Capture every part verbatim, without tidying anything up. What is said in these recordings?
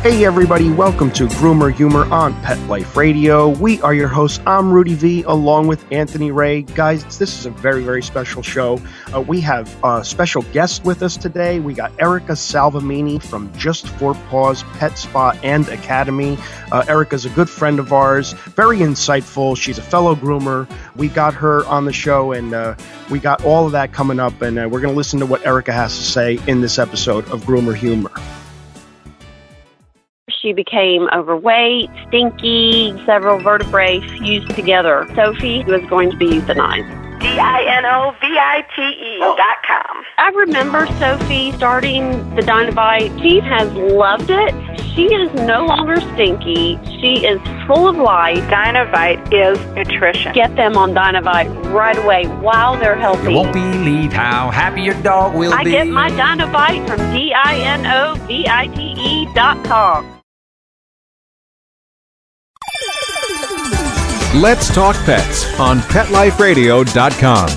Hey everybody, welcome to Groomer Humor on Pet Life Radio. We are your hosts. I'm Rudy V, along with Anthony Ray. Guys, this is a very, very special show. Uh, we have a special guest with us today. We got Erica Salvamini from Just for Paws Pet Spa and Academy. Uh, Erica's a good friend of ours, very insightful. She's a fellow groomer. We got her on the show, and uh, we got all of that coming up, and uh, we're going to listen to what Erica has to say in this episode of Groomer Humor. She became overweight, stinky, several vertebrae fused together. Sophie was going to be euthanized. D I N O V I T E oh. dot com. I remember Sophie starting the Dinovite. She has loved it. She is no longer stinky. She is full of life. Dinovite is nutrition. Get them on Dinovite right away while they're healthy. You won't believe how happy your dog will I be. I get my Dinovite from D I N O V I T E dot com. Let's Talk Pets on pet life radio dot com.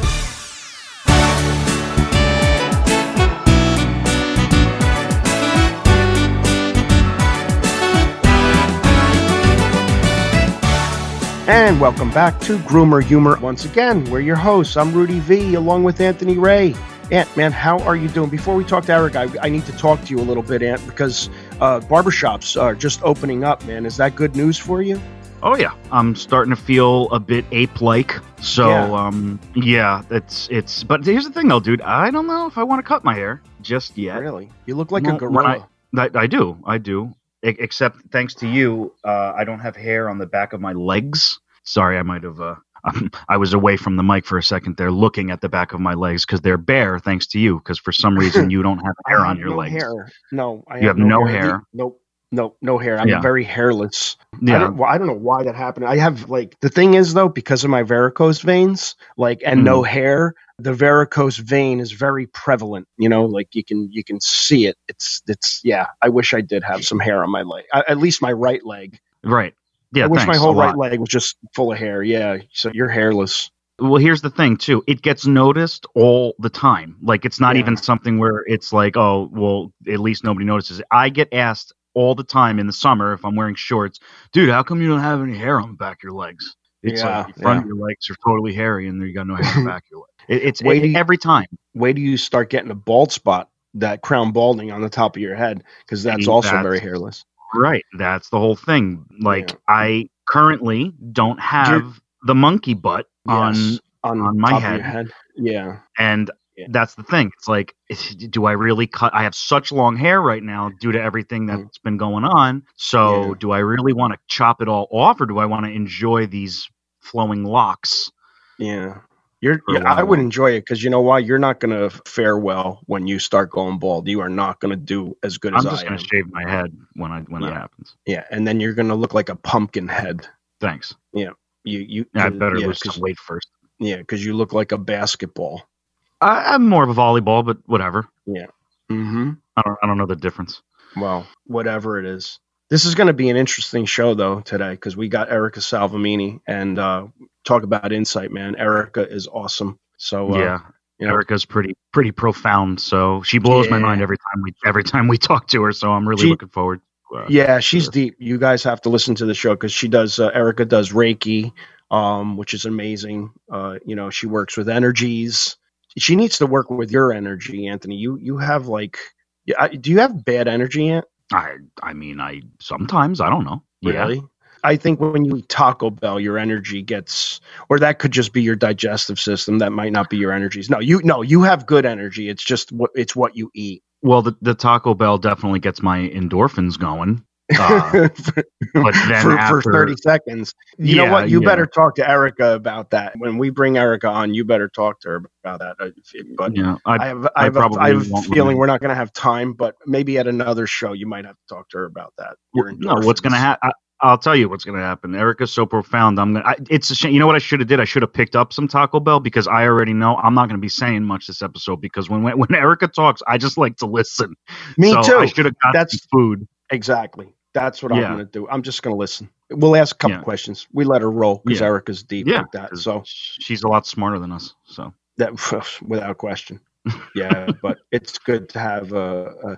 And welcome back to Groomer Humor. Once again, we're your hosts. I'm Rudy V, along with Anthony Ray. Ant, man, how are you doing? Before we talk to Eric, I, I need to talk to you a little bit, Ant, because uh, barbershops are just opening up, man. Is that good news for you? Oh, yeah. I'm starting to feel a bit ape-like. So, yeah. um, yeah, it's, it's, but here's the thing, though, dude. I don't know if I want to cut my hair just yet. Really? You look like well, a gorilla. I, I, I do. I do. I, except, thanks to you, uh, I don't have hair on the back of my legs. Sorry, I might have, uh, I was away from the mic for a second there looking at the back of my legs because they're bare, thanks to you, because for some reason you don't have hair on your no legs. Hair. No, I have, you have no, no hair. hair. Nope. No, no hair. I'm yeah. very hairless. Yeah. I don't, well, I don't know why that happened. I have like, the thing is though, because of my varicose veins, like, and mm. no hair, the varicose vein is very prevalent, you know, like you can, you can see it. It's, it's, yeah, I wish I did have some hair on my leg, I, at least my right leg. Right. Yeah. I wish my whole right leg was just full of hair. Yeah. So you're hairless. Well, here's the thing, too. It gets noticed all the time. Like, it's not yeah. even something where it's like, oh, well, at least nobody notices it. I get asked all the time in the summer if I'm wearing shorts, dude, how come you don't have any hair on the back of your legs? It's yeah, like the front yeah. of your legs are totally hairy and you got no hair on the back of your legs. It, it's it, you, every time. Wait till you start getting a bald spot, that crown balding on the top of your head, because that's and also that's, very hairless. Right. That's the whole thing. Like yeah. I currently don't have You're, the monkey butt yes, on, on, on my head. head. Yeah. And Yeah. that's the thing. It's like, do I really cut? I have such long hair right now due to everything that's been going on. So yeah. do I really want to chop it all off, or do I want to enjoy these flowing locks? Yeah. You're, yeah, I would enjoy it because you know why? You're not going to fare well when you start going bald. You are not going to do as good I'm as I am. I'm just going to shave my head when I when yeah. that happens. Yeah, and then you're going to look like a pumpkin head. Thanks. Yeah. you you. I better yeah, lose some weight first. Yeah, because you look like a basketball. I, I'm more of a volleyball, but whatever. Yeah. Mm-hmm. I don't. I don't know the difference. Well, whatever it is, this is going to be an interesting show though today because we got Erica Salvamini and uh, talk about insight, man. Erica is awesome. So uh, yeah, you know, Erica's pretty pretty profound. So she blows yeah. my mind every time we every time we talk to her. So I'm really she, looking forward. To, uh, yeah, she's her. deep. You guys have to listen to the show because she does. Uh, Erica does Reiki, um, which is amazing. Uh, you know, she works with energies. She needs to work with your energy, Anthony. You you have like, do you have bad energy, Ant? I I mean, I sometimes I don't know. Really, yeah. I think when you eat Taco Bell, your energy gets, or that could just be your digestive system. That might not be your energies. No, you no, you have good energy. It's just what it's what you eat. Well, the, the Taco Bell definitely gets my endorphins going. Uh, for, but then for, after, for thirty seconds you yeah, know what you yeah. better talk to Erica about that. When we bring Erica on, you better talk to her about that. But yeah, I, I have I, I have, a, I have a feeling we're not going to have time, but maybe at another show you might have to talk to her about that. No, what's going to happen, I'll tell you what's going to happen. Erica's so profound. I'm gonna, I, it's a shame. You know what I should have did? I should have picked up some Taco Bell, because I already know I'm not going to be saying much this episode, because when when Erica talks, I just like to listen. Me so too. I should have got That's, some food. Exactly. That's what yeah. I'm going to do. I'm just going to listen. We'll ask a couple yeah. questions. We let her roll because yeah. Erica's deep yeah, like that. So she's a lot smarter than us. So that without question. yeah, but it's good to have uh, uh,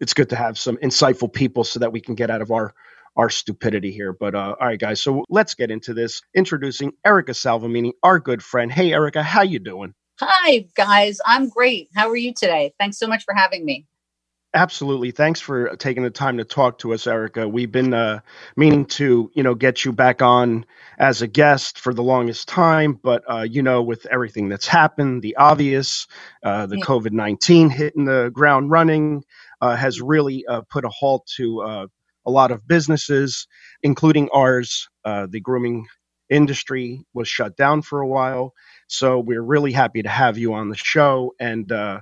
it's good to have some insightful people so that we can get out of our our stupidity here. But uh, all right, guys, so let's get into this. Introducing Erica Salvamini, our good friend. Hey, Erica, how you doing? Hi, guys. I'm great. How are you today? Thanks so much for having me. Absolutely. Thanks for taking the time to talk to us, Erica. We've been uh, meaning to, you know, get you back on as a guest for the longest time. But, uh, you know, with everything that's happened, the obvious, uh, the COVID nineteen hitting the ground running uh, has really uh, put a halt to uh, a lot of businesses, including ours. Uh, the grooming industry was shut down for a while. So we're really happy to have you on the show and uh,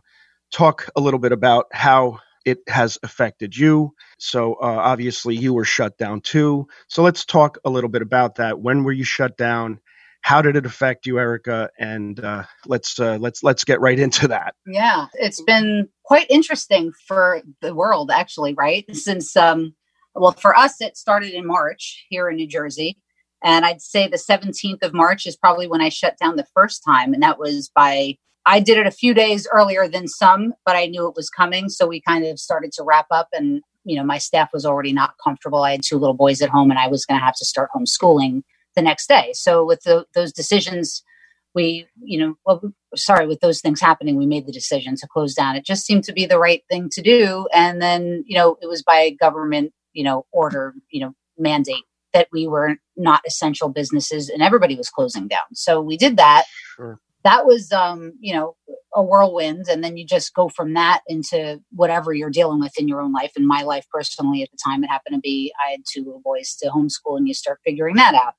talk a little bit about how it has affected you. So uh, obviously you were shut down too. So let's talk a little bit about that. When were you shut down? How did it affect you, Erica? And uh, let's uh, let's let's get right into that. Yeah, it's been quite interesting for the world, actually, right? Since um, well, for us, it started in March here in New Jersey, and I'd say the seventeenth of March is probably when I shut down the first time, and that was by. I did it a few days earlier than some, but I knew it was coming. So we kind of started to wrap up and, you know, my staff was already not comfortable. I had two little boys at home and I was going to have to start homeschooling the next day. So with the, those decisions, we, you know, well, sorry, with those things happening, we made the decision to close down. It just seemed to be the right thing to do. And then, you know, it was by government, you know, order, you know, mandate that we were not essential businesses and everybody was closing down. So we did that. Sure. That was, um, you know, a whirlwind. And then you just go from that into whatever you're dealing with in your own life. In my life personally, at the time, it happened to be I had two little boys to homeschool and you start figuring that out.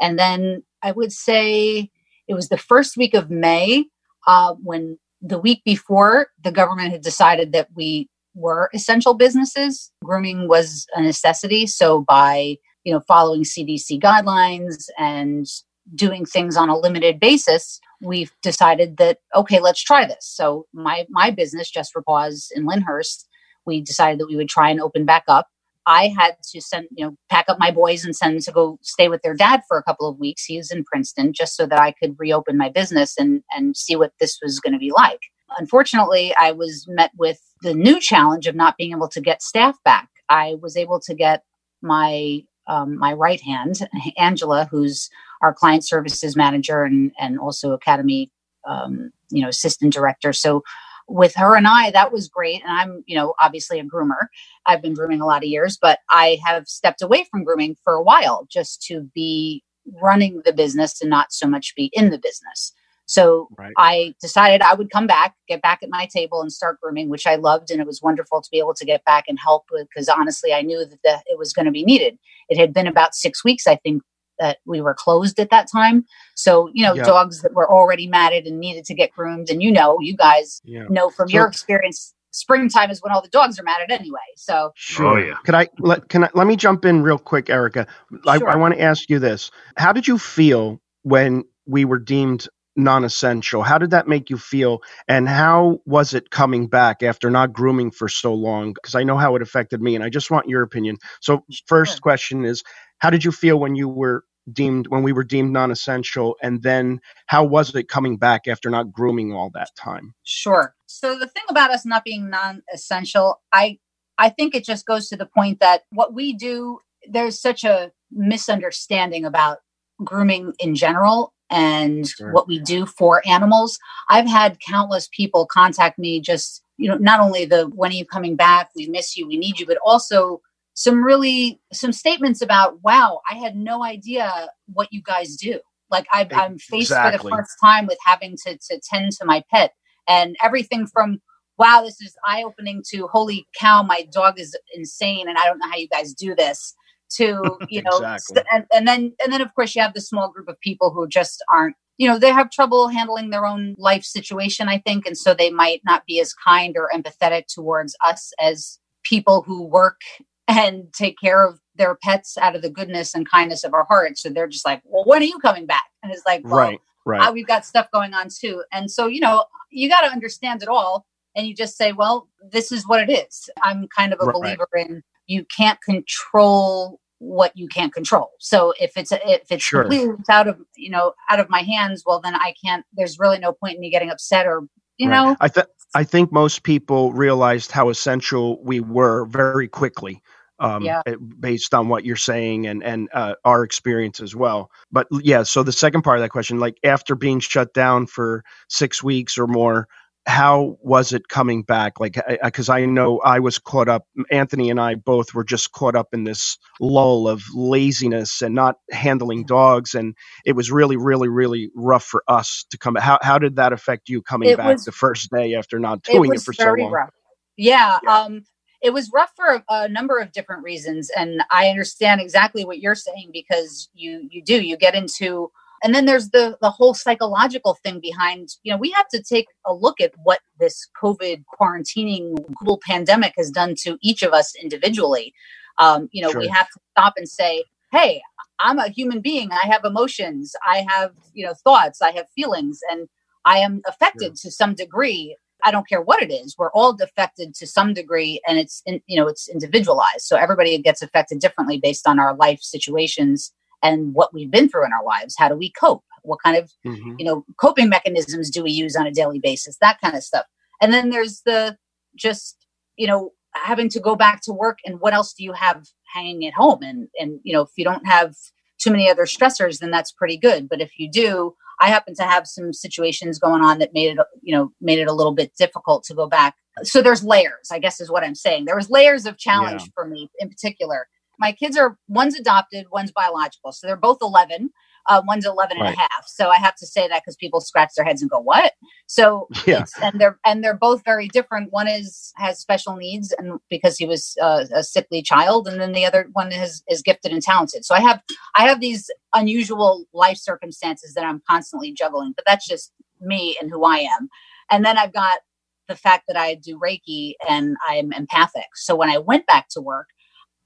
And then I would say it was the first week of May uh, when the week before the government had decided that we were essential businesses. Grooming was a necessity. So by, you know, following C D C guidelines and doing things on a limited basis, we've decided that, okay, let's try this. So my my business, Just for Paws in Lynnhurst, we decided that we would try and open back up. I had to send, you know, pack up my boys and send them to go stay with their dad for a couple of weeks. He was in Princeton, just so that I could reopen my business and, and see what this was going to be like. Unfortunately, I was met with the new challenge of not being able to get staff back. I was able to get my um, my right hand, Angela, who's our client services manager and, and also academy, um, you know, assistant director. So with her and I, that was great. And I'm, you know, obviously a groomer. I've been grooming a lot of years, but I have stepped away from grooming for a while just to be running the business and not so much be in the business. So right. I decided I would come back, get back at my table and start grooming, which I loved. And it was wonderful to be able to get back and help with, because honestly, I knew that the, it was going to be needed. It had been about six weeks, I think, that we were closed at that time. So, you know, yeah. dogs that were already matted and needed to get groomed. And, you know, you guys yeah. know from so, your experience, springtime is when all the dogs are matted anyway. So. Sure. Oh, yeah. Could I, let, can I, let me jump in real quick, Erica. Sure. I, I want to ask you this. How did you feel when we were deemed non-essential? How did that make you feel? And how was it coming back after not grooming for so long? Because I know how it affected me and I just want your opinion. So first sure. question is, how did you feel when you were deemed, when we were deemed non-essential? And then how was it coming back after not grooming all that time? Sure. So the thing about us not being non-essential, I, I think it just goes to the point that what we do, there's such a misunderstanding about grooming in general and sure. what we do for animals. I've had countless people contact me just, you know, not only the, when are you coming back? We miss you. We need you, but also some really, some statements about, wow, I had no idea what you guys do. Like I, I'm faced exactly. for the first time with having to, to tend to my pet and everything from, wow, this is eye-opening to, holy cow, my dog is insane. And I don't know how you guys do this to, you know, exactly. st- and, and then, and then of course you have the small group of people who just aren't, you know, they have trouble handling their own life situation, I think. And so they might not be as kind or empathetic towards us as people who work and take care of their pets out of the goodness and kindness of our hearts. So they're just like, well, when are you coming back? And it's like, well, right, right. I, we've got stuff going on too. And so, you know, you got to understand it all. And you just say, well, this is what it is. I'm kind of a right, believer right. in you can't control what you can't control. So if it's, if it's sure. completely out of, you know, out of my hands, well, then I can't, there's really no point in me getting upset or, you right. know, I, th- I think most people realized how essential we were very quickly. Um, yeah. Based on what you're saying and, and uh, our experience as well. But yeah, so the second part of that question, like after being shut down for six weeks or more, how was it coming back? Like, because I, I know I was caught up, Anthony and I both were just caught up in this lull of laziness and not handling dogs. And it was really, really, really rough for us to come back. How, how did that affect you coming it back was, the first day after not doing it, it for so long? Rough. Yeah. yeah. Um, It was rough for a number of different reasons. And I understand exactly what you're saying, because you, you do, you get into, and then there's the, the whole psychological thing behind, you know, we have to take a look at what this COVID quarantining global pandemic has done to each of us individually. Um, you know, sure. we have to stop and say, hey, I'm a human being. I have emotions. I have, you know, thoughts, I have feelings, and I am affected sure. to some degree. I don't care what it is. We're all affected to some degree, and it's, in, you know, it's individualized. So everybody gets affected differently based on our life situations and what we've been through in our lives. How do we cope? What kind of, mm-hmm. you know, coping mechanisms do we use on a daily basis? That kind of stuff. And then there's the just, you know, having to go back to work, and what else do you have hanging at home? And, and, you know, if you don't have too many other stressors, then that's pretty good. But if you do, I happen to have some situations going on that made it, you know, made it a little bit difficult to go back. So there's layers, I guess is what I'm saying. There was layers of challenge yeah. for me in particular. My kids are, one's adopted, one's biological. So they're both eleven. Uh, one's eleven right. and a half. So I have to say that because people scratch their heads and go, what? So, yeah. it's, and they're, and they're both very different. One is, has special needs, and because he was uh, a sickly child. And then the other one is, is gifted and talented. So I have, I have these unusual life circumstances that I'm constantly juggling, but that's just me and who I am. And then I've got the fact that I do Reiki and I'm empathic. So when I went back to work,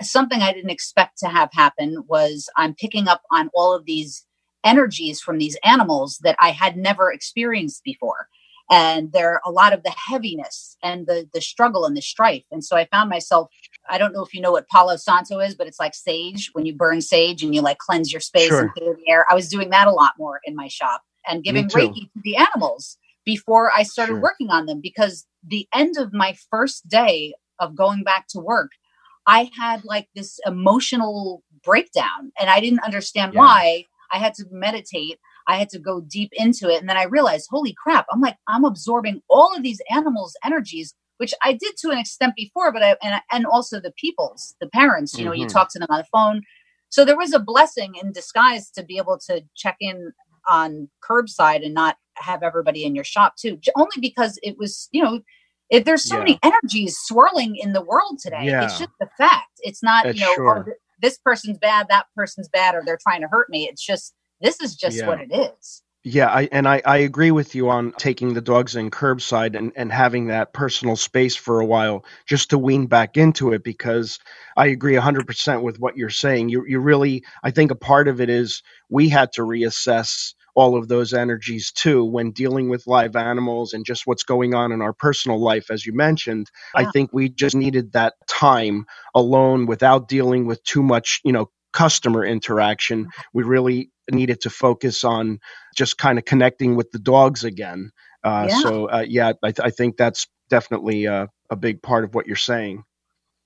something I didn't expect to have happen was I'm picking up on all of these energies from these animals that I had never experienced before. And there are a lot of the heaviness and the the struggle and the strife. And so I found myself, I don't know if you know what Palo Santo is, but it's like sage, when you burn sage and you like cleanse your space sure. and clear the air. I was doing that a lot more in my shop and giving Reiki to the animals before I started sure. working on them, because the end of my first day of going back to work, I had like this emotional breakdown, and I didn't understand yeah. why. I had to meditate. I had to go deep into it. And then I realized, holy crap, I'm like, I'm absorbing all of these animals' energies, which I did to an extent before, but I, and, and also the people's, the parents, you mm-hmm. know, you talk to them on the phone. So there was a blessing in disguise to be able to check in on curbside and not have everybody in your shop too, only because it was, you know, if there's so yeah. many energies swirling in the world today, yeah. it's just a fact. It's not, That's you know, sure. oh, this person's bad, that person's bad, or they're trying to hurt me. It's just, this is just yeah. what it is. Yeah. I, and I, I agree with you on taking the dogs in curbside and, and having that personal space for a while just to wean back into it, because I agree one hundred percent with what you're saying. You, you really, I think a part of it is we had to reassess all of those energies too, when dealing with live animals and just what's going on in our personal life, as you mentioned. Wow. I think we just needed that time alone without dealing with too much, you know, customer interaction. We really needed to focus on just kind of connecting with the dogs again. Uh, yeah. So uh, yeah, I, th- I think that's definitely uh, a big part of what you're saying.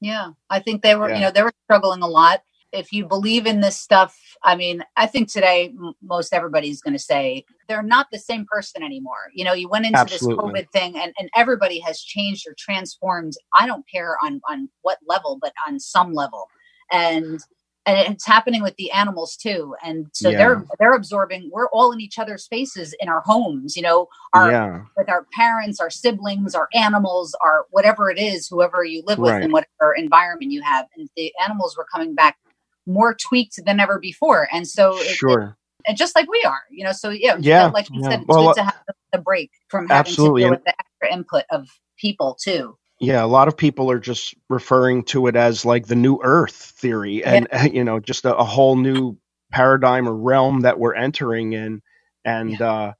Yeah. I think they were, yeah. you know, they were struggling a lot. If you believe in this stuff, I mean, I think today m- most everybody's going to say they're not the same person anymore. You know, you went into Absolutely. this COVID thing, and, and everybody has changed or transformed. I don't care on, on what level, but on some level. And and it's happening with the animals too. And so yeah. they're they're absorbing. We're all in each other's faces in our homes, you know, our yeah. with our parents, our siblings, our animals, our whatever it is, whoever you live with right. and whatever environment you have. And the animals were coming back more tweaked than ever before. And so it, sure. it, and just like we are, you know, so yeah, yeah like you yeah. said, it's well, good to have the break from having absolutely. to deal with the extra input of people too. Yeah, a lot of people are just referring to it as like the new earth theory and, yeah. you know, just a, a whole new paradigm or realm that we're entering in. And yeah. uh,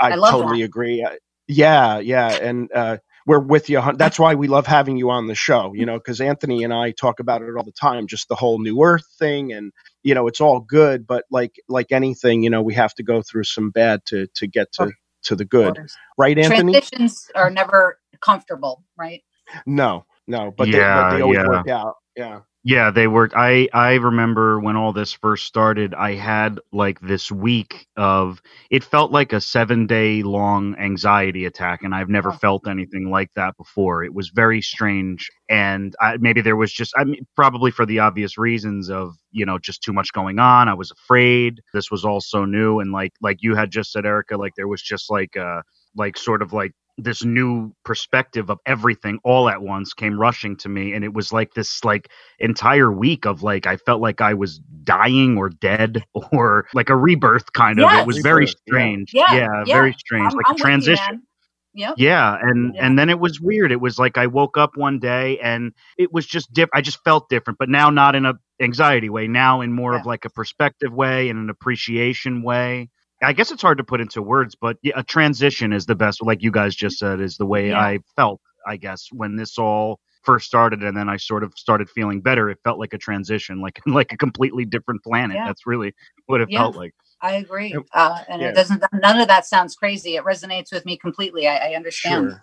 I, I totally that. agree. Yeah, yeah. And uh, we're with you. That's why we love having you on the show, you know, because Anthony and I talk about it all the time, just the whole new earth thing. And, you know, it's all good. But like like anything, you know, we have to go through some bad to, to get to, to the good. Right, Anthony? Transitions are never comfortable, right? No, no, but yeah, they, but they always yeah. work out. Yeah, yeah, they work. I I remember when all this first started, I had like this week of it felt like a seven day long anxiety attack, and I've never oh. felt anything like that before. It was very strange, and I, maybe there was just I mean, probably for the obvious reasons of you know just too much going on. I was afraid. This was all so new, and like like you had just said, Erica, like there was just like a like sort of like. this new perspective of everything all at once came rushing to me. And it was like this like entire week of like, I felt like I was dying or dead or like a rebirth kind of, yes. it was very strange. Yeah. yeah, yeah. Very strange. I'm, like I'm a transition. Yep. Yeah. And, yeah. and then it was weird. It was like, I woke up one day and it was just different. I just felt different, but now not in a anxiety way, now in more yeah. of like a perspective way and an appreciation way. I guess it's hard to put into words, but yeah, a transition is the best. Like you guys just said, is the way yeah. I felt, I guess, when this all first started. And then I sort of started feeling better. It felt like a transition, like like a completely different planet. Yeah. That's really what it yeah. felt like. I agree. It, uh, and yeah. it doesn't, none of that sounds crazy. It resonates with me completely. I, I understand. Sure.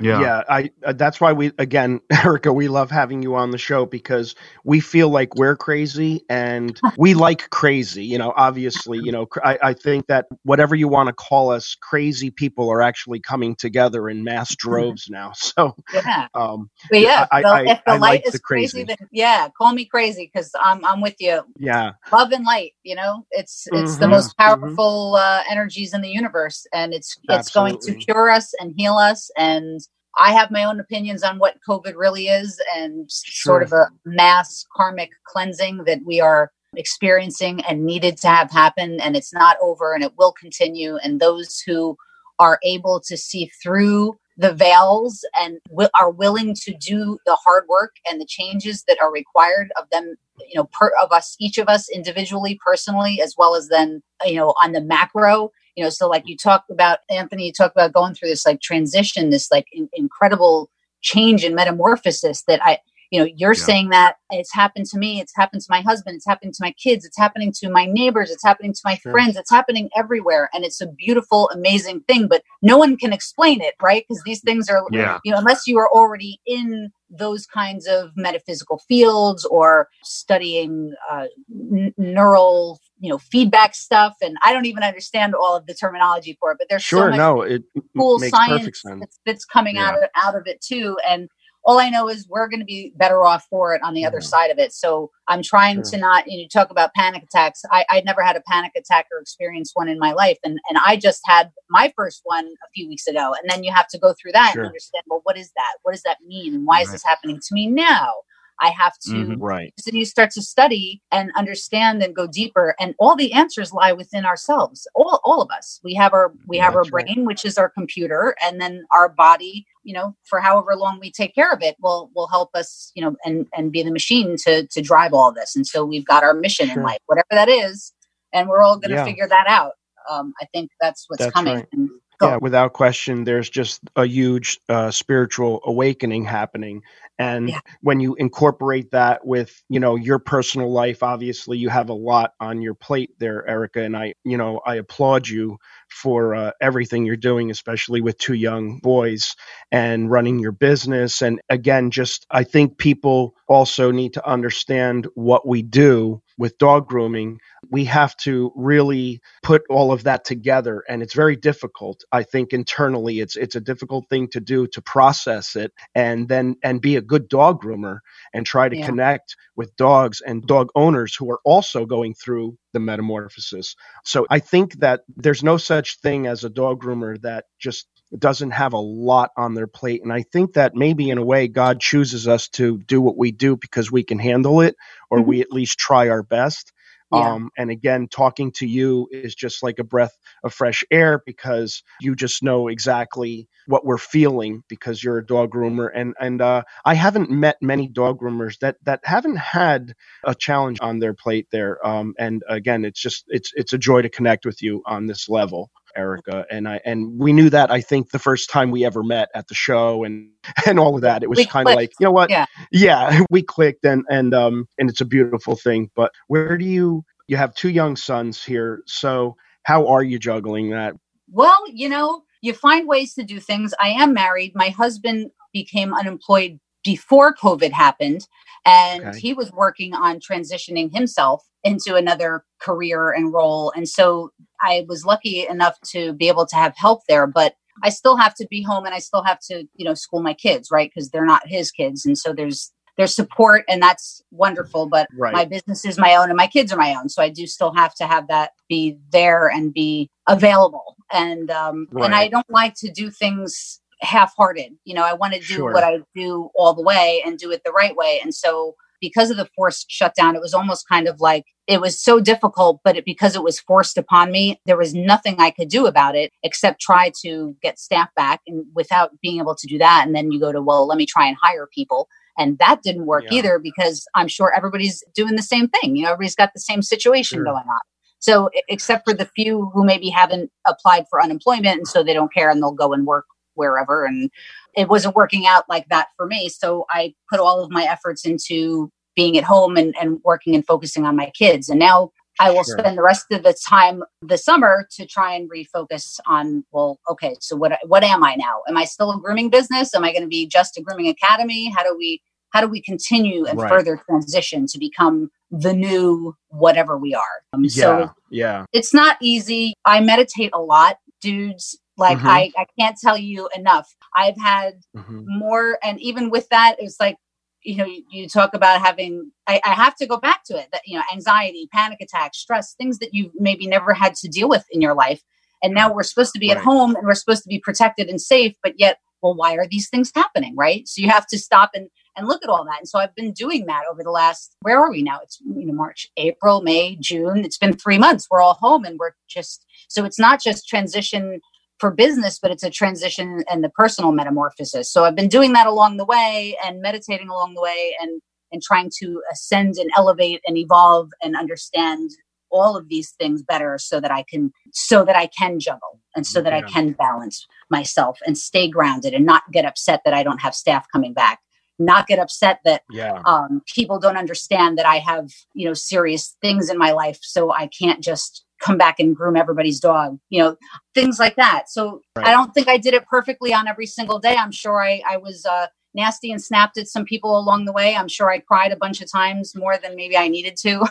Yeah, yeah. I uh, that's why we again, Erica, we love having you on the show because we feel like we're crazy and we like crazy. You know, obviously, you know, cr- I, I think that whatever you want to call us, crazy people are actually coming together in mass droves now. So, yeah, um, but yeah, I, the, I, if the I light like is the crazy, crazy then, yeah, call me crazy because I'm I'm with you. Yeah, love and light. You know, it's it's mm-hmm, the most powerful mm-hmm. uh, energies in the universe, and it's it's Absolutely. going to cure us and heal us and. I have my own opinions on what COVID really is and sure. sort of a mass karmic cleansing that we are experiencing and needed to have happen. And it's not over and it will continue. And those who are able to see through the veils and w- are willing to do the hard work and the changes that are required of them, you know, per- of us, each of us individually, personally, as well as then, you know, on the macro. You know, so like you talked about, Anthony, you talked about going through this like transition, this like in- incredible change and metamorphosis that I, you know, you're yeah. saying that it's happened to me. It's happened to my husband. It's happened to my kids. It's happening to my neighbors. It's happening to my sure. friends. It's happening everywhere. And it's a beautiful, amazing thing, but no one can explain it. Right. Because these things are, yeah. you know, unless you are already in those kinds of metaphysical fields or studying uh, n- neural, you know, feedback stuff. And I don't even understand all of the terminology for it, but there's sure, so much no, it cool makes science perfect sense. That's, that's coming yeah. out of, out of it too. And all I know is we're going to be better off for it on the yeah. other side of it. So I'm trying sure. to not, you know, talk about panic attacks. I, I never had a panic attack or experienced one in my life. And, and I just had my first one a few weeks ago. And then you have to go through that sure. and understand, well, what is that? What does that mean? And why right. is this happening to me now? I have to, mm, right. so you start to study and understand and go deeper. And all the answers lie within ourselves. All, all of us, we have our, we have That's our brain, right. which is our computer, and then our body, you know, for however long we take care of it, will, will help us, you know, and, and be the machine to, to drive all this. And so we've got our mission sure. in life, whatever that is. And we're all going to yeah. figure that out. Um, I think that's what's that's coming. Right. And, Go. Yeah, without question, there's just a huge uh, spiritual awakening happening. And yeah. when you incorporate that with, you know, your personal life, obviously you have a lot on your plate there, Erica. And I, you know, I applaud you for uh, everything you're doing, especially with two young boys and running your business. And again, just I think people also need to understand what we do with dog grooming. We have to really put all of that together. And it's very difficult. I think internally, it's it's a difficult thing to do, to process it and then and be a good dog groomer and try to yeah. connect with dogs and dog owners who are also going through the metamorphosis. So I think that there's no such thing as a dog groomer that just doesn't have a lot on their plate. And I think that maybe in a way, God chooses us to do what we do because we can handle it, or mm-hmm. we at least try our best. Yeah. Um, and again, talking to you is just like a breath of fresh air, because you just know exactly what we're feeling because you're a dog groomer. And, and uh, I haven't met many dog groomers that, that haven't had a challenge on their plate there. Um, and again, it's just, it's, it's a joy to connect with you on this level, Erica. And I, and we knew that, I think, the first time we ever met at the show and, and all of that. It was kind of like, you know what? Yeah. yeah, we clicked and, and, um, and it's a beautiful thing. But where do you, you have two young sons here. So how are you juggling that? Well, you know, you find ways to do things. I am married. My husband became unemployed before COVID happened, and okay. he was working on transitioning himself into another career and role. And so I was lucky enough to be able to have help there, but I still have to be home and I still have to, you know, school my kids, right? Because they're not his kids. And so there's there's support, and that's wonderful. But right. my business is my own and my kids are my own. So I do still have to have that be there and be available. And um, right. and I don't like to do things half-hearted. You know, I want to do sure. what I do all the way and do it the right way. And so because of the forced shutdown, it was almost kind of like, it was so difficult, but it, because it was forced upon me, there was nothing I could do about it except try to get staff back, and without being able to do that. And then you go to, well, let me try and hire people. And that didn't work yeah. either, because I'm sure everybody's doing the same thing. You know, everybody's got the same situation sure. going on. So except for the few who maybe haven't applied for unemployment, and so they don't care and they'll go and work wherever. And it wasn't working out like that for me. So I put all of my efforts into being at home and, and working and focusing on my kids. And now I will sure. spend the rest of the time this summer to try and refocus on, well, okay, so what, what am I now? Am I still a grooming business? Am I going to be just a grooming academy? How do we, how do we continue and right. further transition to become the new whatever we are? Um, yeah. So yeah. it's not easy. I meditate a lot, dudes. Like mm-hmm. I, I can't tell you enough. I've had mm-hmm. more. And even with that, it's like, you know, you, you talk about having, I, I have to go back to it, that, you know, anxiety, panic attacks, stress, things that you've maybe never had to deal with in your life. And now we're supposed to be right. at home and we're supposed to be protected and safe, but yet, well, why are these things happening? Right. So you have to stop and, and look at all that. And so I've been doing that over the last, where are we now? It's, you know, March, April, May, June. It's been three months. We're all home, and we're just, so it's not just transition for business, but it's a transition and the personal metamorphosis. So I've been doing that along the way and meditating along the way and, and trying to ascend and elevate and evolve and understand all of these things better so that I can, so that I can juggle and so that yeah. I can balance myself and stay grounded and not get upset that I don't have staff coming back, not get upset that yeah. um, people don't understand that I have, you know, serious things in my life. So I can't just come back and groom everybody's dog, you know, things like that. So right. I don't think I did it perfectly on every single day. I'm sure I, I was uh, nasty and snapped at some people along the way. I'm sure I cried a bunch of times, more than maybe I needed to.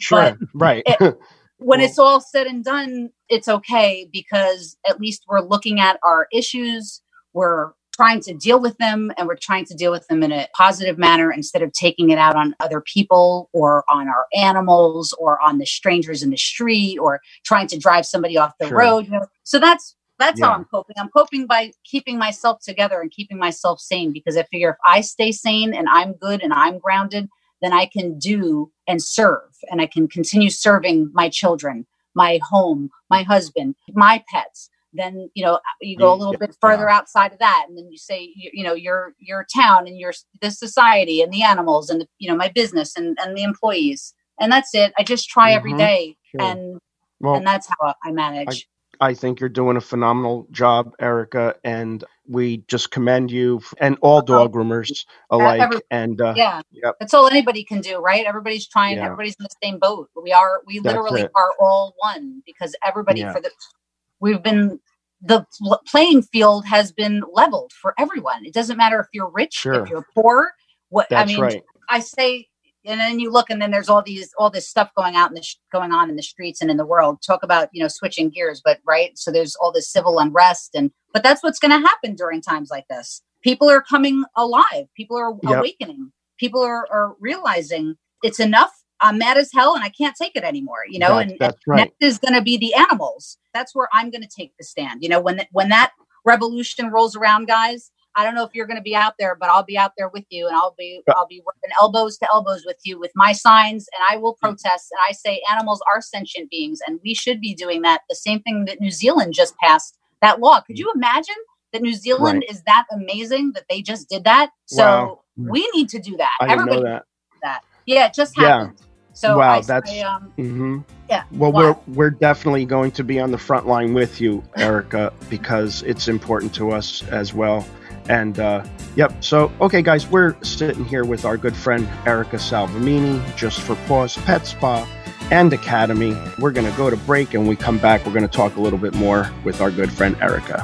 Sure. Right. It, when well, it's all said and done, it's okay, because at least we're looking at our issues. We're trying to deal with them, and we're trying to deal with them in a positive manner instead of taking it out on other people or on our animals or on the strangers in the street or trying to drive somebody off the sure. road. You know? So that's, that's yeah. how I'm coping. I'm coping by keeping myself together and keeping myself sane, because I figure if I stay sane and I'm good and I'm grounded, then I can do and serve, and I can continue serving my children, my home, my husband, my pets. Then, you know, you go a little bit further outside of that. And then you say, you, you know, your, your town and your, the society and the animals and, the, you know, my business and, and the employees. And that's it. I just try mm-hmm. every day. Sure. And, well, and that's how I manage. I, I think you're doing a phenomenal job, Erica. And we just commend you and all dog groomers alike. Every, and uh, yeah, yep. that's all anybody can do, right? Everybody's trying, yeah. everybody's in the same boat. We are, we literally are all one, because everybody yeah. for the, We've been, the playing field has been leveled for everyone. It doesn't matter if you're rich, sure. if you're poor. What That's I mean, right. I say, and then you look, and then there's all these, all this stuff going out in the sh- going on in the streets and in the world. Talk about, you know, switching gears, but right. So there's all this civil unrest, and but that's what's going to happen during times like this. People are coming alive. People are yep. awakening. People are, are realizing it's enough. I'm mad as hell and I can't take it anymore, you know, that, and, that's and right. next is going to be the animals. That's where I'm going to take the stand. You know, when, when that revolution rolls around, guys, I don't know if you're going to be out there, but I'll be out there with you, and I'll be I'll be working elbows to elbows with you with my signs, and I will protest. And I say animals are sentient beings, and we should be doing that. The same thing that New Zealand just passed that law. Could you imagine that New Zealand right. is that amazing that they just did that? So wow. we need to do that. I didn't Everybody know that. Needs to do that. Yeah, it just happened. Yeah. So wow, I, that's I, um, mm-hmm. yeah. Well, wow. we're we're definitely going to be on the front line with you, Erica, because it's important to us as well. And uh, yep. So okay, guys, we're sitting here with our good friend Erica Salvamini, Just for Paws Pet Spa and Academy. We're gonna go to break, and when we come back, we're gonna talk a little bit more with our good friend Erica.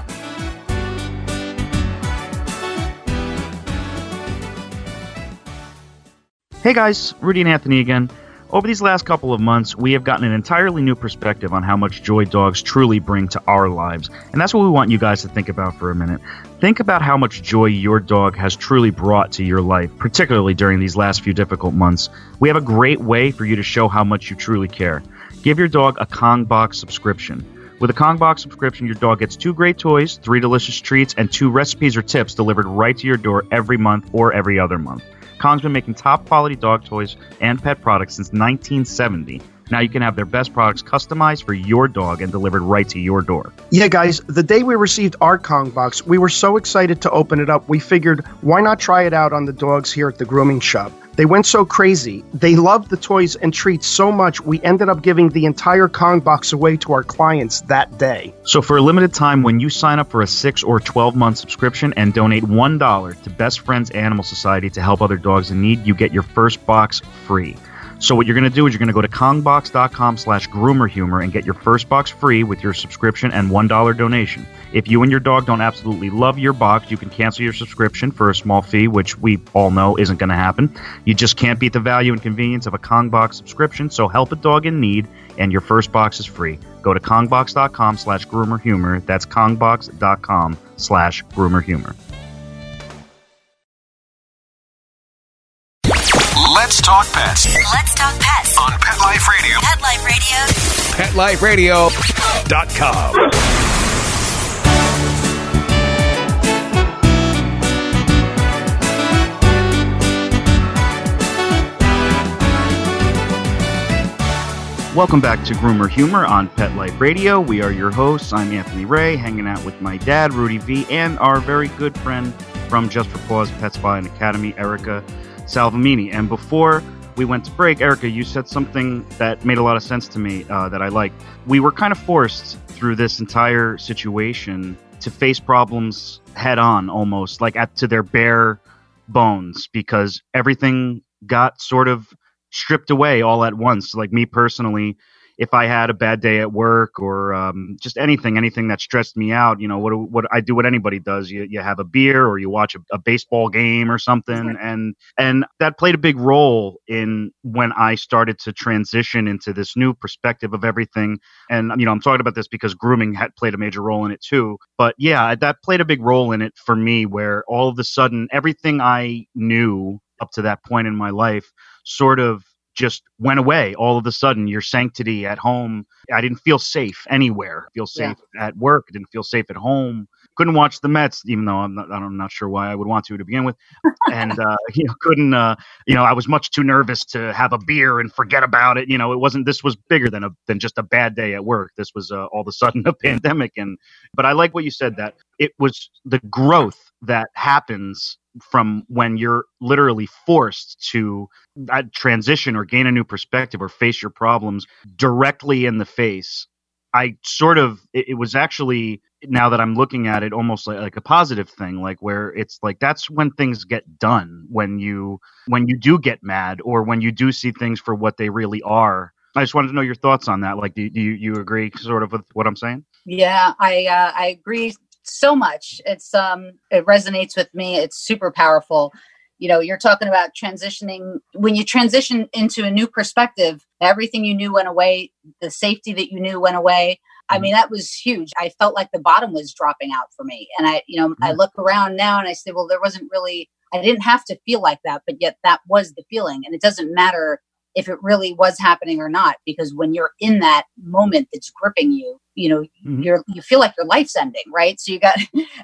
Hey guys, Rudy and Anthony again. Over these last couple of months, we have gotten an entirely new perspective on how much joy dogs truly bring to our lives. And that's what we want you guys to think about for a minute. Think about how much joy your dog has truly brought to your life, particularly during these last few difficult months. We have a great way for you to show how much you truly care. Give your dog a Kong Box subscription. With a Kong Box subscription, your dog gets two great toys, three delicious treats, and two recipes or tips delivered right to your door every month or every other month. Kong's been making top-quality dog toys and pet products since nineteen seventy. Now you can have their best products customized for your dog and delivered right to your door. Yeah, guys, the day we received our Kong Box, we were so excited to open it up, we figured, why not try it out on the dogs here at the grooming shop? They went so crazy. They loved the toys and treats so much, we ended up giving the entire Kong Box away to our clients that day. So for a limited time, when you sign up for a six or twelve month subscription and donate one dollar to Best Friends Animal Society to help other dogs in need, you get your first box free. So what you're going to do is you're going to go to kongbox.com slash groomerhumor and get your first box free with your subscription and one dollar donation. If you and your dog don't absolutely love your box, you can cancel your subscription for a small fee, which we all know isn't going to happen. You just can't beat the value and convenience of a Kong Box subscription, so help a dog in need, and your first box is free. Go to kongbox.com slash groomerhumor. That's kongbox.com slash groomerhumor. Let's talk pets. Let's talk pets on Pet Life Radio. Pet Life Radio. pet life radio dot com. Welcome back to Groomer Humor on Pet Life Radio. We are your hosts. I'm Anthony Ray, hanging out with my dad, Rudy V, and our very good friend from Just for Paws Pet Spa and Academy, Erica Salvamini. And before we went to break, Erica, you said something that made a lot of sense to me uh, that I liked. We were kind of forced through this entire situation to face problems head on, almost like at, to their bare bones, because everything got sort of stripped away all at once. Like me personally, if I had a bad day at work or um, just anything, anything that stressed me out, you know, what what I do what anybody does. You you have a beer or you watch a, a baseball game or something. Right. And and that played a big role in when I started to transition into this new perspective of everything. And, you know, I'm talking about this because grooming had played a major role in it too. But yeah, that played a big role in it for me, where all of a sudden everything I knew up to that point in my life sort of just went away. All of a sudden, your sanctity at home. I didn't feel safe anywhere. I feel safe yeah. at work. I didn't feel safe at home. Couldn't watch the Mets, even though I'm not, I'm not sure why I would want to to begin with. And, uh, you know, couldn't, uh, you know, I was much too nervous to have a beer and forget about it. You know, it wasn't, this was bigger than a, than just a bad day at work. This was uh, all of a sudden a pandemic. And, but I like what you said, that it was the growth that happens from when you're literally forced to uh, transition or gain a new perspective or face your problems directly in the face. I sort of, it, it was actually, now that I'm looking at it, almost like, like a positive thing, like where it's like, that's when things get done, when you, when you do get mad or when you do see things for what they really are. I just wanted to know your thoughts on that. Like, do, do you, you agree sort of with what I'm saying? Yeah, I, uh, I agree so much. It's um it resonates with me. It's super powerful. You know, you're talking about transitioning. When you transition into a new perspective, everything you knew went away. The safety that you knew went away. I mean, that was huge. I felt like the bottom was dropping out for me. And I, you know, mm-hmm. I look around now and I say, well, there wasn't really, I didn't have to feel like that, but yet that was the feeling. And it doesn't matter if it really was happening or not, because when you're in that moment that's gripping you, you know, mm-hmm. you're, you feel like your life's ending, right? So you got,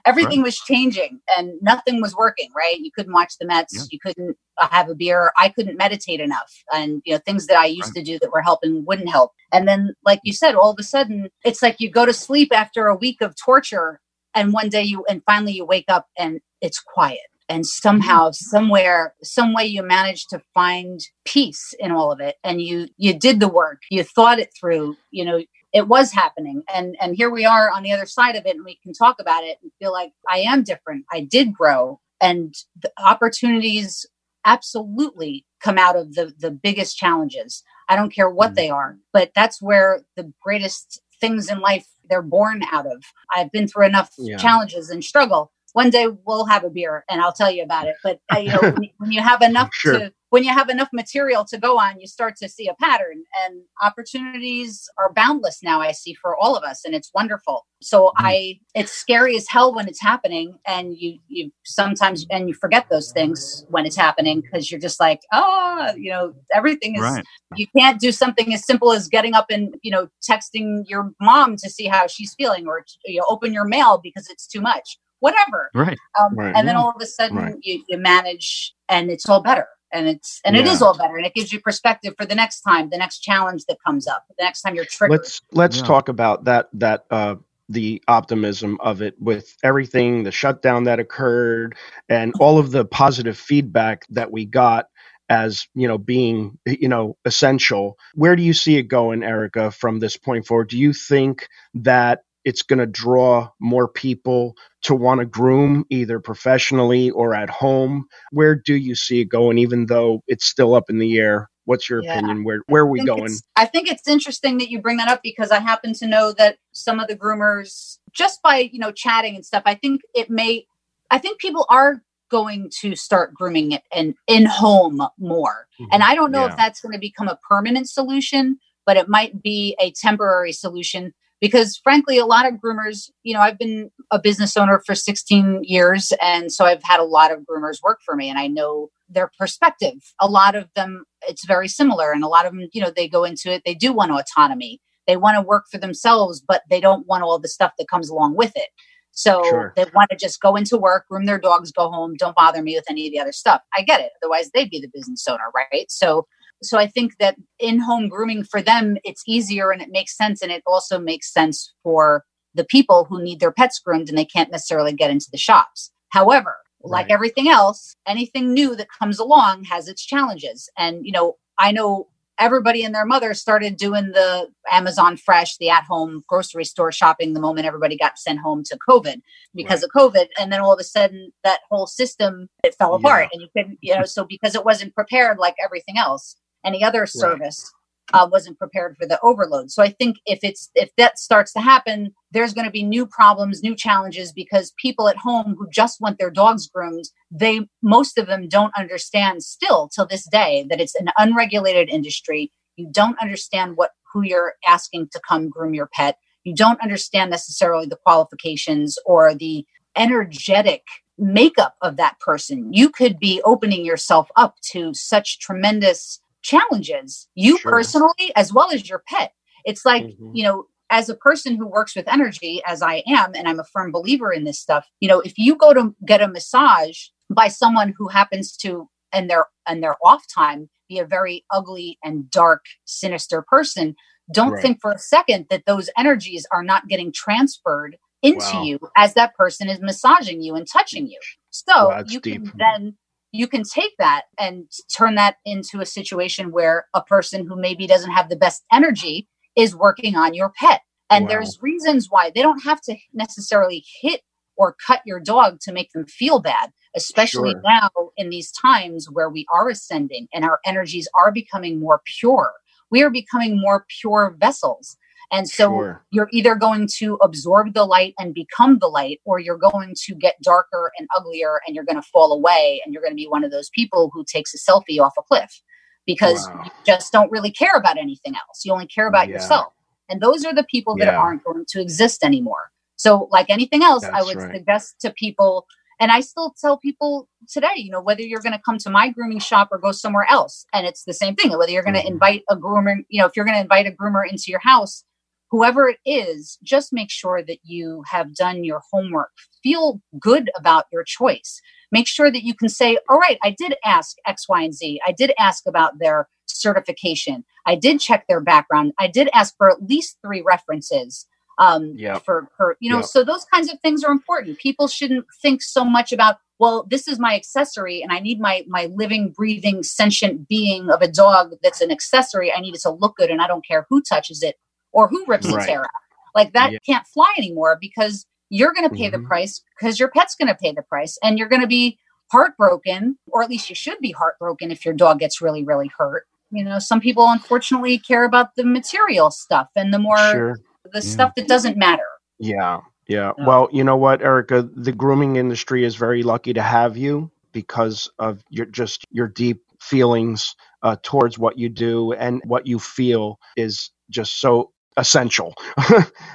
everything right. was changing and nothing was working, right? You couldn't watch the Mets. Yeah. You couldn't have a beer. I couldn't meditate enough. And, you know, things that I used right. to do that were helping wouldn't help. And then, like you said, all of a sudden, it's like you go to sleep after a week of torture. And one day you, and finally you wake up and it's quiet. And somehow, somewhere, some way you managed to find peace in all of it. And you, you did the work, you thought it through, you know, it was happening. And, and here we are on the other side of it, and we can talk about it and feel like I am different. I did grow, and the opportunities absolutely come out of the, the biggest challenges. I don't care what mm-hmm. they are, but that's where the greatest things in life, they're born out of. I've been through enough yeah. challenges and struggle. One day we'll have a beer and I'll tell you about it. But uh, you know, when, when you have enough sure. to, when you have enough material to go on, you start to see a pattern, and opportunities are boundless now, I see, for all of us. And it's wonderful. So mm-hmm. I, it's scary as hell when it's happening. And you, you sometimes, and you forget those things when it's happening, because you're just like, oh, you know, everything is, right. you can't do something as simple as getting up and, you know, texting your mom to see how she's feeling, or you know, open your mail because it's too much. Whatever. Right. Um, right. And then all of a sudden right. you, you manage, and it's all better, and it's, and yeah. it is all better. And it gives you perspective for the next time, the next challenge that comes up, the next time you're triggered. Let's, let's yeah. talk about that, that, uh, the optimism of it, with everything, the shutdown that occurred and all of the positive feedback that we got as, you know, being, you know, essential. Where do you see it going, Erica, from this point forward? Do you think that it's going to draw more people to want to groom, either professionally or at home? Where do you see it going, even though it's still up in the air? What's your yeah. opinion? Where where are we going? I think it's interesting that you bring that up, because I happen to know that some of the groomers, just by, you know, chatting and stuff, I think it may, I think people are going to start grooming it in, in home more. Mm-hmm. And I don't know yeah. if that's going to become a permanent solution, but it might be a temporary solution. Because frankly, a lot of groomers, you know, I've been a business owner for sixteen years. And so I've had a lot of groomers work for me, and I know their perspective. A lot of them, it's very similar. And a lot of them, you know, they go into it, they do want autonomy. They want to work for themselves, but they don't want all the stuff that comes along with it. So sure. they want to just go into work, groom their dogs, go home. Don't bother me with any of the other stuff. I get it. Otherwise they'd be the business owner, right? So So I think that in-home grooming for them, it's easier and it makes sense. And it also makes sense for the people who need their pets groomed and they can't necessarily get into the shops. However, like right. everything else, anything new that comes along has its challenges. And, you know, I know everybody and their mother started doing the Amazon Fresh, the at-home grocery store shopping the moment everybody got sent home to COVID because right. of COVID. And then all of a sudden that whole system, it fell apart yeah. and you couldn't, you know, so because it wasn't prepared like everything else. Any other service right. uh, wasn't prepared for the overload. So I think if it's if that starts to happen, there's going to be new problems, new challenges, because people at home who just want their dogs groomed, they most of them don't understand still till this day that it's an unregulated industry. You don't understand what who you're asking to come groom your pet. You don't understand necessarily the qualifications or the energetic makeup of that person. You could be opening yourself up to such tremendous challenges, you sure. personally, as well as your pet. It's like, mm-hmm. you know, as a person who works with energy, as I am, and I'm a firm believer in this stuff, you know, if you go to get a massage by someone who happens to, and their, and their off time, be a very ugly and dark, sinister person, don't right. think for a second that those energies are not getting transferred into wow. you as that person is massaging you and touching you. So well, you can deep. then you can take that and turn that into a situation where a person who maybe doesn't have the best energy is working on your pet. And wow. there's reasons why they don't have to necessarily hit or cut your dog to make them feel bad, especially sure. now in these times where we are ascending and our energies are becoming more pure. We are becoming more pure vessels. And so sure. you're either going to absorb the light and become the light, or you're going to get darker and uglier and you're going to fall away. And you're going to be one of those people who takes a selfie off a cliff because wow. you just don't really care about anything else. You only care about yeah. yourself. And those are the people that yeah. aren't going to exist anymore. So like anything else, That's I would right. suggest to people, and I still tell people today, you know, whether you're going to come to my grooming shop or go somewhere else. And it's the same thing, whether you're going to mm-hmm. invite a groomer, you know, if you're going to invite a groomer into your house whoever it is, just make sure that you have done your homework. Feel good about your choice. Make sure that you can say, all right, I did ask X, Y, and Z. I did ask about their certification. I did check their background. I did ask for at least three references. Um, yep. for, for, you know, yep. So those kinds of things are important. People shouldn't think so much about, well, this is my accessory and I need my, my living, breathing, sentient being of a dog that's an accessory. I need it to look good. And I don't care who touches it or who rips right. its hair out. Like that yep. can't fly anymore, because you're going to pay mm-hmm. the price, because your pet's going to pay the price, and you're going to be heartbroken, or at least you should be heartbroken if your dog gets really, really hurt. You know, some people unfortunately care about the material stuff and the more sure. the yeah. stuff that doesn't matter. Yeah. Yeah. So. Well, you know what, Erica, the grooming industry is very lucky to have you because of your, just your deep feelings uh, towards what you do, and what you feel is just so essential.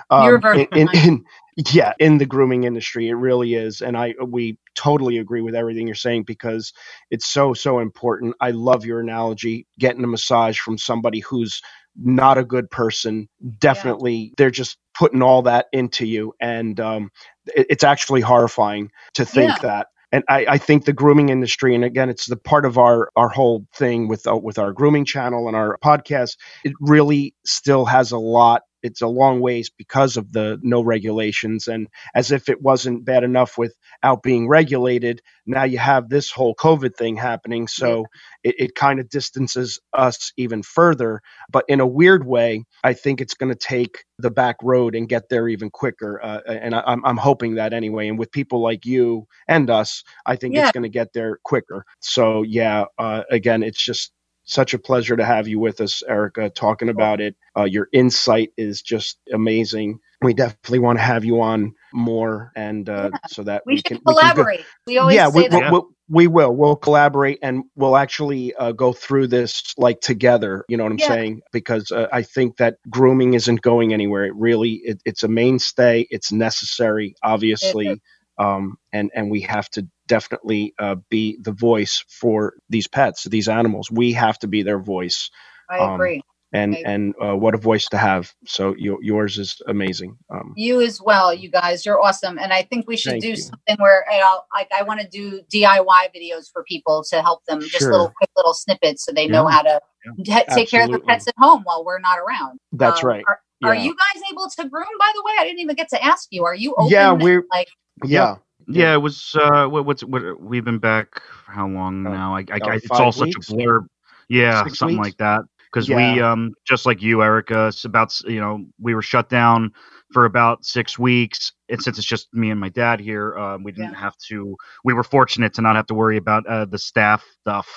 um, You're very in, in, in, yeah. In the grooming industry, it really is. And I, we totally agree with everything you're saying, because it's so, so important. I love your analogy, getting a massage from somebody who's not a good person. Definitely. Yeah. They're just putting all that into you. And um, it, it's actually horrifying to think yeah. that. And I, I think the grooming industry, and again, it's the part of our, our whole thing with, uh, with our grooming channel and our podcast, it really still has a lot. It's a long ways because of the no regulations. And as if it wasn't bad enough without being regulated, now you have this whole COVID thing happening. So yeah. it, it kind of distances us even further. But in a weird way, I think it's going to take the back road and get there even quicker. Uh, and I, I'm, I'm hoping that anyway. And with people like you and us, I think yeah. it's going to get there quicker. So yeah, uh, again, it's just such a pleasure to have you with us, Erica, talking about it. Uh, your insight is just amazing. We definitely want to have you on more, and uh, yeah. so that we, we can collaborate. We, we always yeah, say we, that. We, we will. We'll collaborate, and we'll actually uh, go through this like together. You know what I'm yeah. saying? Because uh, I think that grooming isn't going anywhere. It really, it, it's a mainstay. It's necessary, obviously. It Um, and, and we have to definitely uh, be the voice for these pets, these animals. We have to be their voice. I um, agree. And, I agree. and uh, what a voice to have. So you, yours is amazing. Um, you as well, you guys. You're awesome. And I think we should do you. something where you know, like I want to do D I Y videos for people to help them, just sure. little quick little snippets so they yeah. know how to yeah. t- take care of the pets at home while we're not around. That's um, right. Are, yeah. are you guys able to groom, by the way? I didn't even get to ask you. Are you open? Yeah, we're... Like, Yeah. Yeah, it was, uh, what, what's, what, we've been back for how long uh, now? I, I, I it's all weeks? such a blur. Yeah, Six something weeks? like that. Because yeah. we, um, just like you, Erica, it's about, you know, we were shut down for about six weeks. And since it's just me and my dad here, um, we didn't yeah. have to, we were fortunate to not have to worry about uh, the staff stuff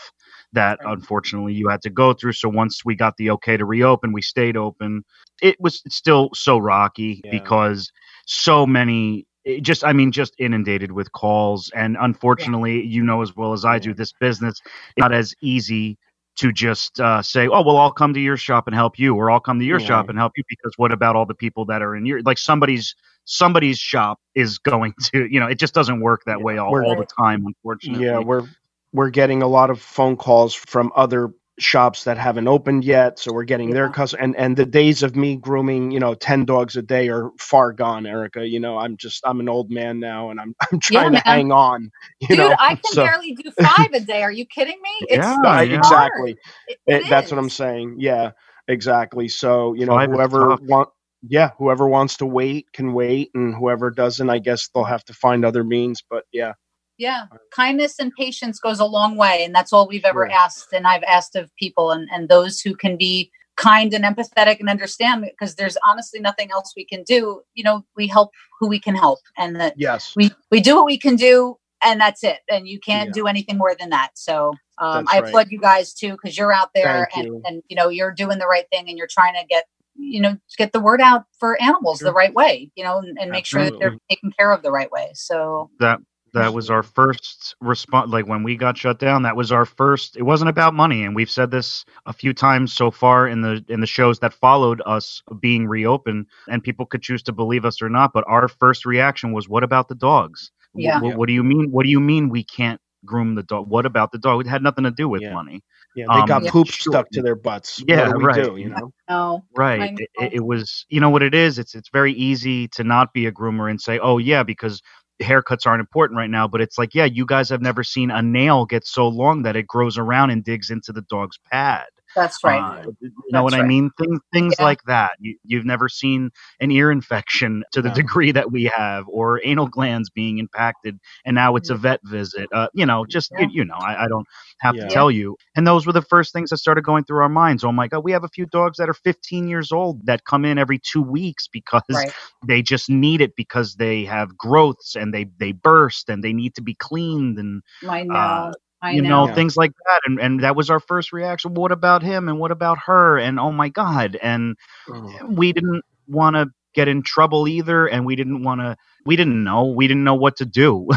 that right. unfortunately you had to go through. So once we got the okay to reopen, we stayed open. It was still so rocky yeah. because so many, It just, I mean, just inundated with calls. And unfortunately, yeah. you know as well as I do, this business is not as easy to just uh, say, oh, well, I'll come to your shop and help you, or I'll come to your yeah. shop and help you, because what about all the people that are in your, like somebody's, somebody's shop is going to, you know, it just doesn't work that yeah. way all, all the time, unfortunately. Yeah, we're, we're getting a lot of phone calls from other shops that haven't opened yet, so we're getting yeah. their customers, and and the days of me grooming, you know, ten dogs a day are far gone, Erica. You know, I'm just I'm an old man now, and I'm I'm trying yeah, to hang on. You Dude, know? I can so. barely do five a day. Are you kidding me? It's yeah, hard. exactly. It, it it, that's what I'm saying. Yeah, exactly. So you know, five whoever want, yeah, whoever wants to wait can wait, and whoever doesn't, I guess they'll have to find other means. But yeah. Yeah. Kindness and patience goes a long way. And that's all we've ever right. asked. And I've asked of people, and, and those who can be kind and empathetic and understand, because there's honestly nothing else we can do. You know, we help who we can help, and that yes. we, we do what we can do, and that's it. And you can't yeah. do anything more than that. So um, I right. applaud you guys too, because you're out there and you. and, you know, you're doing the right thing, and you're trying to get, you know, get the word out for animals sure. the right way, you know, and, and make sure that they're taken care of the right way. So that, That was our first response. Like when we got shut down, that was our first, it wasn't about money. And we've said this a few times so far in the, in the shows that followed us being reopened, and people could choose to believe us or not. But our first reaction was, what about the dogs? Yeah. What, what do you mean? What do you mean we can't groom the dog? What about the dog? It had nothing to do with yeah. money. Yeah, they um, got yeah, poop sure. stuck to their butts. Yeah, what do we right. do, you know? No, right. It, it was, you know what it is? It's, it's very easy to not be a groomer and say, oh, yeah, because haircuts aren't important right now. But it's like, yeah, you guys have never seen a nail get so long that it grows around and digs into the dog's pad. That's right. Uh, you know That's what I right. mean? Things, things yeah. like that. You, you've never seen an ear infection to the yeah. degree that we have, or anal glands being impacted, and now it's a vet visit. Uh, you know, just, yeah. you, you know, I, I don't have yeah. to tell you. And those were the first things that started going through our minds. Oh, my God, we have a few dogs that are fifteen years old that come in every two weeks because right. they just need it, because they have growths and they, they burst and they need to be cleaned. And I know. Uh, I you know, know, things like that. And and that was our first reaction. What about him? And what about her? And oh, my God. And oh. we didn't want to get in trouble either. And we didn't want to, we didn't know. We didn't know what to do.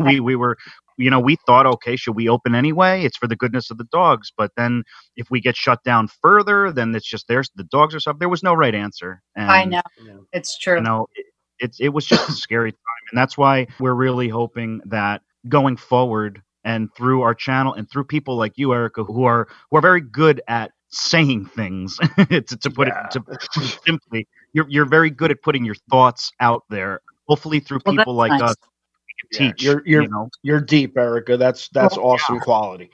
we we were, you know, we thought, okay, should we open anyway? It's for the goodness of the dogs. But then if we get shut down further, then it's just there's the dogs or something. There was no right answer. And, I know. You know. It's true. You know, it, it, it was just a scary time. And that's why we're really hoping that going forward, and through our channel and through people like you, Erica, who are who are very good at saying things, to, to put yeah. it to, to simply, you're you're very good at putting your thoughts out there. Hopefully, through well, people like nice. us, we can yeah, teach. You're you're, you know? You're deep, Erica. That's that's oh, awesome yeah. quality.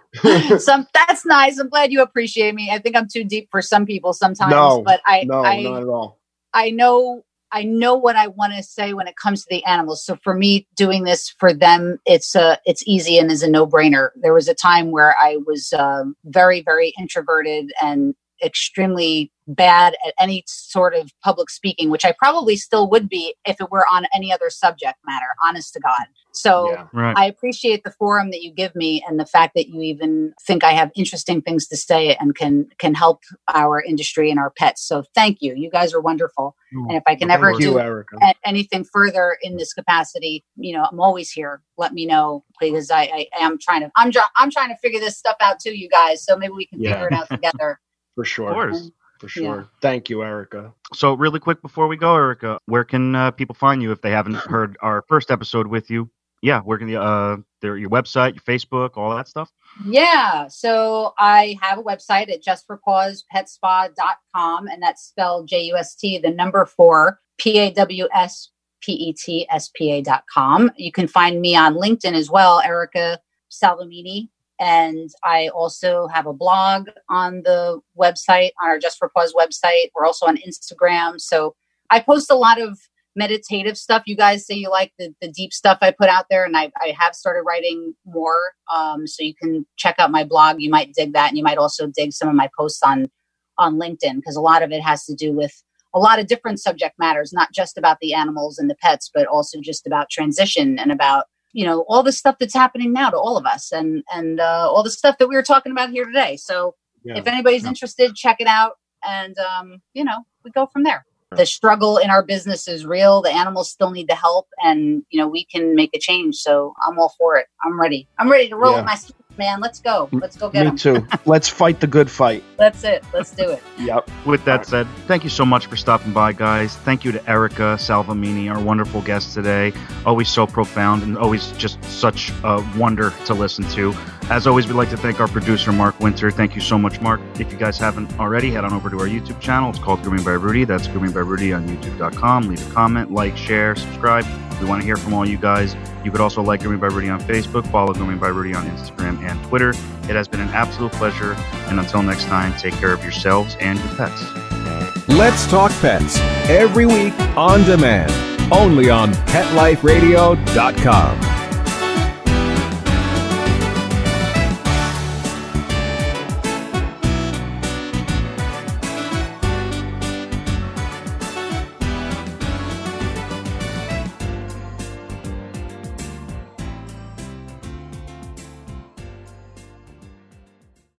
some that's nice. I'm glad you appreciate me. I think I'm too deep for some people sometimes, no, but I no, I, not at all. I know. I know what I want to say when it comes to the animals. So for me, doing this for them, it's uh, it's easy and is a no-brainer. There was a time where I was uh, very, very introverted and extremely bad at any sort of public speaking, which I probably still would be if it were on any other subject matter, honest to God. So yeah, right. I appreciate the forum that you give me and the fact that you even think I have interesting things to say and can can help our industry and our pets. So thank you. You guys are wonderful. Ooh, and if I can ever do you, anything further in this capacity, you know, I'm always here. Let me know, because I, I am trying to, I'm, I'm trying to figure this stuff out too, you guys. So maybe we can yeah. figure it out together. For sure. Of course. For sure. Yeah. Thank you, Erica. So really quick before we go, Erica, where can uh, people find you if they haven't heard our first episode with you? Yeah, where can you, uh, their, your website, your Facebook, all that stuff? Yeah, so I have a website at just for paws pet spa dot com, and that's spelled J U S T, the number four, P A W S P E T S P A dot com. You can find me on LinkedIn as well, Erica Salvamini. And I also have a blog on the website, on our Just for Paws website. We're also on Instagram. So I post a lot of meditative stuff. You guys say you like the, the deep stuff I put out there, and I, I have started writing more. Um, so you can check out my blog. You might dig that, and you might also dig some of my posts on, on LinkedIn, because a lot of it has to do with a lot of different subject matters, not just about the animals and the pets, but also just about transition and about, you know, all the stuff that's happening now to all of us, and, and uh, all the stuff that we were talking about here today. So yeah. if anybody's yeah. interested, check it out. And, um, you know, we go from there. Right. The struggle in our business is real. The animals still need the help, and, you know, we can make a change. So I'm all for it. I'm ready. I'm ready to roll yeah. with my sleeve, man. Let's go. Let's go get them. Me too. Let's fight the good fight. That's it. Let's do it. Yep. With that right. said, thank you so much for stopping by, guys. Thank you to Erica Salvamini, our wonderful guest today. Always so profound and always just such a wonder to listen to. As always, we'd like to thank our producer, Mark Winter. Thank you so much, Mark. If you guys haven't already, head on over to our YouTube channel. It's called Grooming by Rudy. That's Grooming by Rudy on YouTube dot com. Leave a comment, like, share, subscribe. We want to hear from all you guys. You could also like Grooming by Rudy on Facebook, follow Grooming by Rudy on Instagram and Twitter. It has been an absolute pleasure. And until next time, take care of yourselves and your pets. Let's Talk Pets, every week on demand, only on pet life radio dot com.